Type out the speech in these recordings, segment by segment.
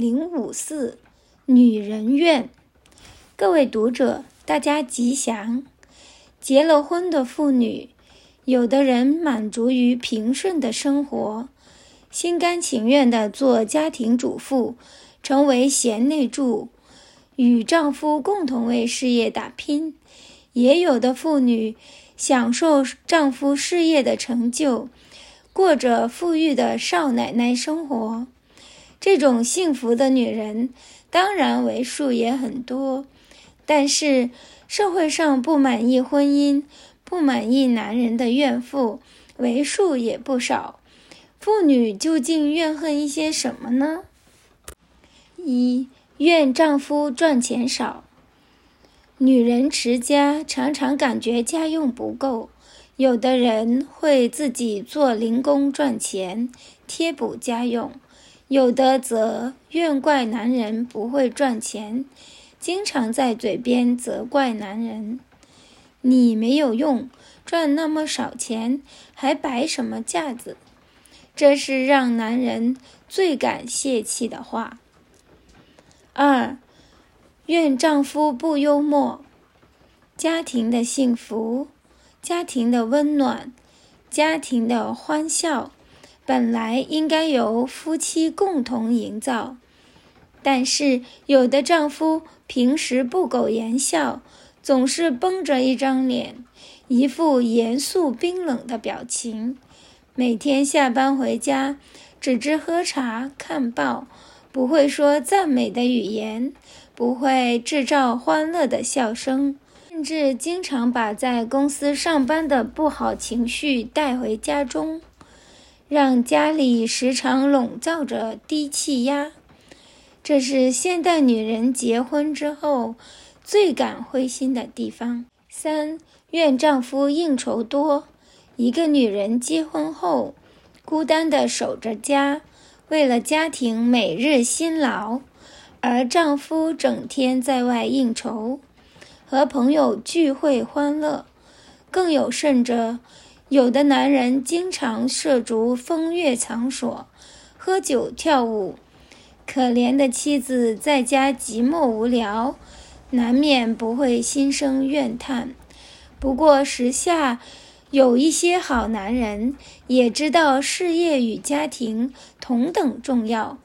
054女人院。各位读者，大家吉祥。结了婚的妇女，有的人满足于平顺的生活，心甘情愿地做家庭主妇，成为贤内助，与丈夫共同为事业打拼；也有的妇女享受丈夫事业的成就，过着富裕的少奶奶生活。这种幸福的女人当然为数也很多，但是社会上不满意婚姻、不满意男人的怨妇为数也不少。妇女究竟怨恨一些什么呢？一、怨丈夫赚钱少。女人持家常常感觉家用不够，有的人会自己做零工赚钱贴补家用，有的则怨怪男人不会赚钱，经常在嘴边责怪男人：你没有用，赚那么少钱，还摆什么架子？这是让男人最感泄气的话。二、怨丈夫不幽默。家庭的幸福，家庭的温暖，家庭的欢笑本来应该由夫妻共同营造，但是有的丈夫平时不苟言笑，总是绷着一张脸，一副严肃冰冷的表情，每天下班回家只知喝茶看报，不会说赞美的语言，不会制造欢乐的笑声，甚至经常把在公司上班的不好情绪带回家中，让家里时常笼罩着低气压。这是现代女人结婚之后最感灰心的地方。三、怨丈夫应酬多。一个女人结婚后，孤单地守着家，为了家庭每日辛劳，而丈夫整天在外应酬，和朋友聚会欢乐。更有甚者，有的男人经常涉足风月场所，喝酒跳舞，可怜的妻子在家寂寞无聊，难免不会心生怨叹。不过时下有一些好男人也知道事业与家庭同等重要，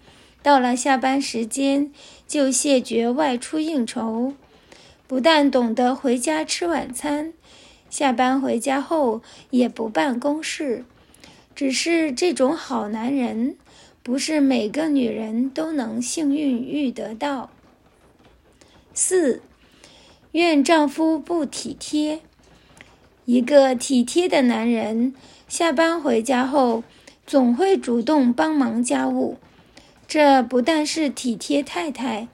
到了下班时间就谢绝外出应酬，不但懂得回家吃晚餐，下班回家后也不办公事。只是这种好男人不是每个女人都能幸运遇得到。4、怨丈夫不体贴。一个体贴的男人下班回家后总会主动帮忙家务，这不但是体贴太太，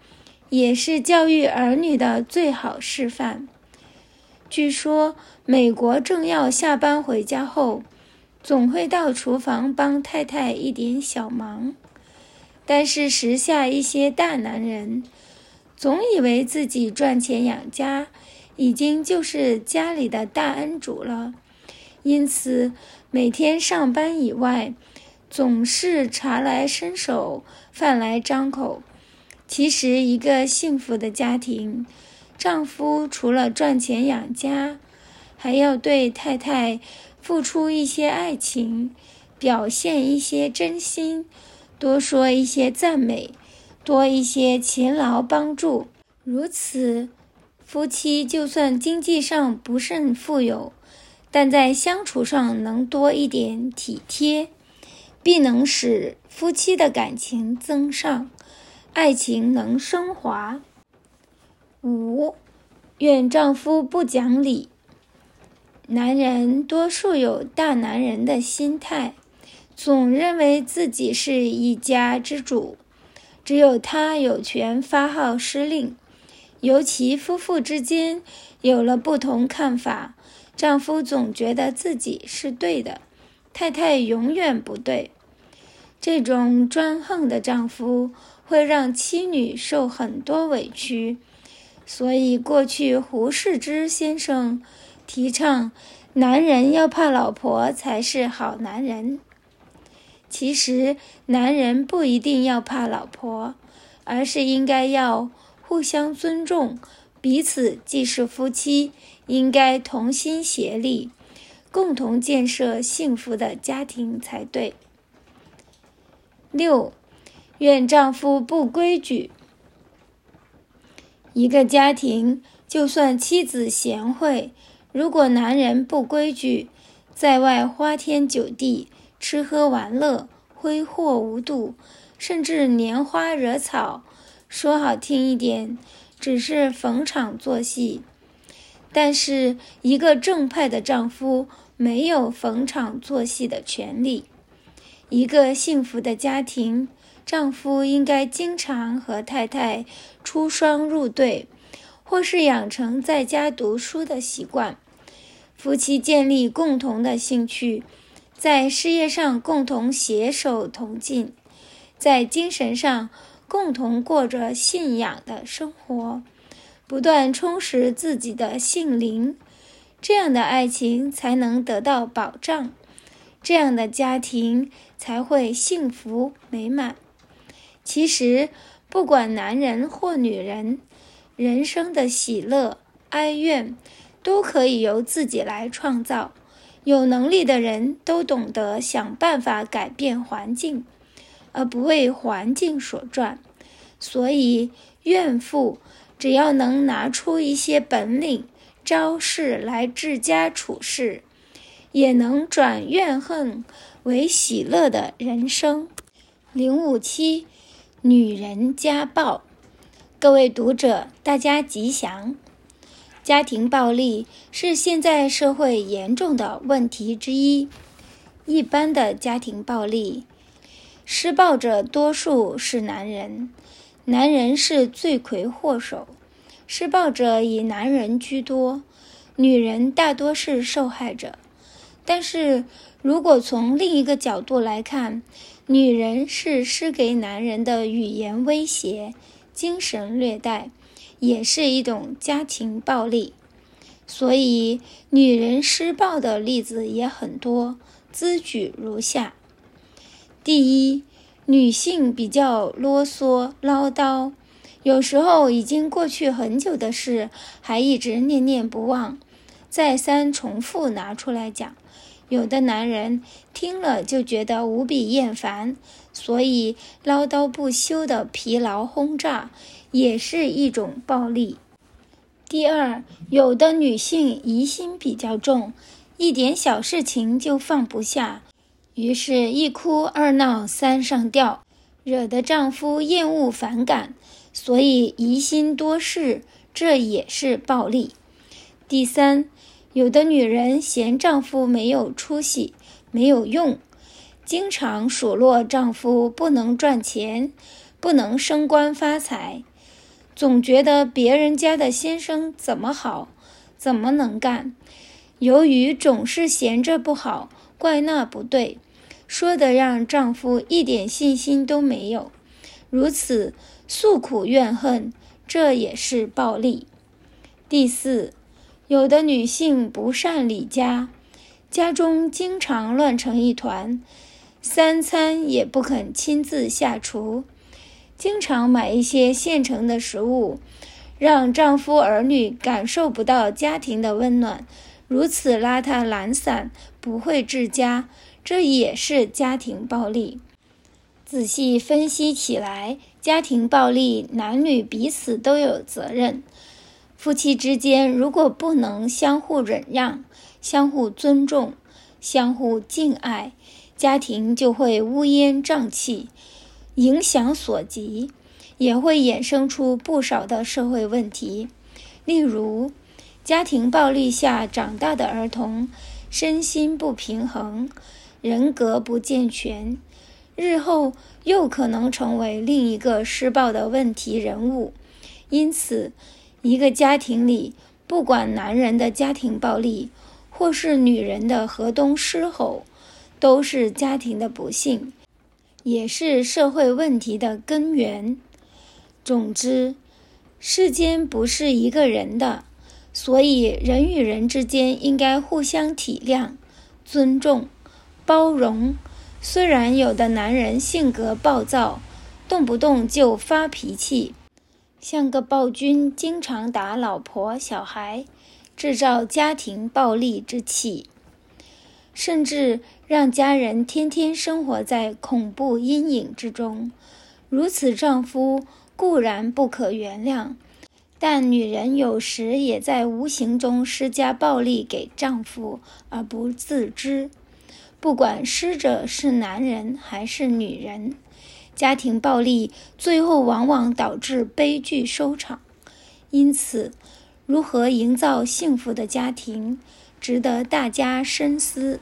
也是教育儿女的最好示范。据说美国政要下班回家后总会到厨房帮太太一点小忙，但是时下一些大男人总以为自己赚钱养家已经就是家里的大恩主了，因此每天上班以外总是茶来伸手饭来张口。其实一个幸福的家庭，丈夫除了赚钱养家，还要对太太付出一些爱情，表现一些真心，多说一些赞美，多一些勤劳帮助。如此，夫妻就算经济上不甚富有，但在相处上能多一点体贴，必能使夫妻的感情增上，爱情能升华。5、怨丈夫不讲理。男人多数有大男人的心态，总认为自己是一家之主，只有他有权发号施令。尤其夫妇之间有了不同看法，丈夫总觉得自己是对的，太太永远不对。这种专横的丈夫会让妻女受很多委屈，所以过去胡适之先生提倡男人要怕老婆才是好男人。其实男人不一定要怕老婆，而是应该要互相尊重，彼此既是夫妻，应该同心协力，共同建设幸福的家庭才对。6. 怨丈夫不规矩。一个家庭，就算妻子贤惠，如果男人不规矩，在外花天酒地，吃喝玩乐，挥霍无度，甚至拈花惹草，说好听一点，只是逢场作戏。但是一个正派的丈夫没有逢场作戏的权利。一个幸福的家庭，丈夫应该经常和太太出双入对，或是养成在家读书的习惯，夫妻建立共同的兴趣，在事业上共同携手同进，在精神上共同过着信仰的生活，不断充实自己的性灵，这样的爱情才能得到保障，这样的家庭才会幸福美满。其实，不管男人或女人，人生的喜乐、哀怨都可以由自己来创造。有能力的人都懂得想办法改变环境，而不为环境所转。所以，怨妇只要能拿出一些本领、招式来治家处事，也能转怨恨为喜乐的人生。057，女人家暴。各位读者，大家吉祥。家庭暴力是现在社会严重的问题之一。一般的家庭暴力，施暴者多数是男人。男人是罪魁祸首，施暴者以男人居多，女人大多是受害者。但是如果从另一个角度来看，女人是施给男人的语言威胁、精神虐待，也是一种家庭暴力。所以女人施暴的例子也很多，兹举如下。第一，女性比较啰嗦唠叨，有时候已经过去很久的事还一直念念不忘，再三重复拿出来讲，有的男人听了就觉得无比厌烦，所以唠叨不休的疲劳轰炸也是一种暴力。第二，有的女性疑心比较重，一点小事情就放不下，于是一哭二闹三上吊，惹得丈夫厌恶反感，所以疑心多事，这也是暴力。第三，有的女人嫌丈夫没有出息、没有用，经常数落丈夫不能赚钱、不能升官发财，总觉得别人家的先生怎么好、怎么能干，由于总是嫌这不好怪那不对，说得让丈夫一点信心都没有，如此诉苦怨恨，这也是暴力。第四，有的女性不善理家，家中经常乱成一团，三餐也不肯亲自下厨，经常买一些现成的食物，让丈夫儿女感受不到家庭的温暖，如此邋遢懒散，不会治家，这也是家庭暴力。仔细分析起来，家庭暴力男女彼此都有责任。夫妻之间如果不能相互忍让、相互尊重、相互敬爱，家庭就会乌烟瘴气，影响所及，也会衍生出不少的社会问题。例如，家庭暴力下长大的儿童身心不平衡，人格不健全，日后又可能成为另一个施暴的问题人物。因此，一个家庭里，不管男人的家庭暴力，或是女人的河东狮吼，都是家庭的不幸，也是社会问题的根源。总之，世间不是一个人的，所以人与人之间应该互相体谅、尊重、包容，虽然有的男人性格暴躁，动不动就发脾气，像个暴君，经常打老婆小孩，制造家庭暴力之气，甚至让家人天天生活在恐怖阴影之中。如此丈夫固然不可原谅，但女人有时也在无形中施加暴力给丈夫而不自知。不管施者是男人还是女人，家庭暴力最后往往导致悲剧收场。因此，如何营造幸福的家庭，值得大家深思。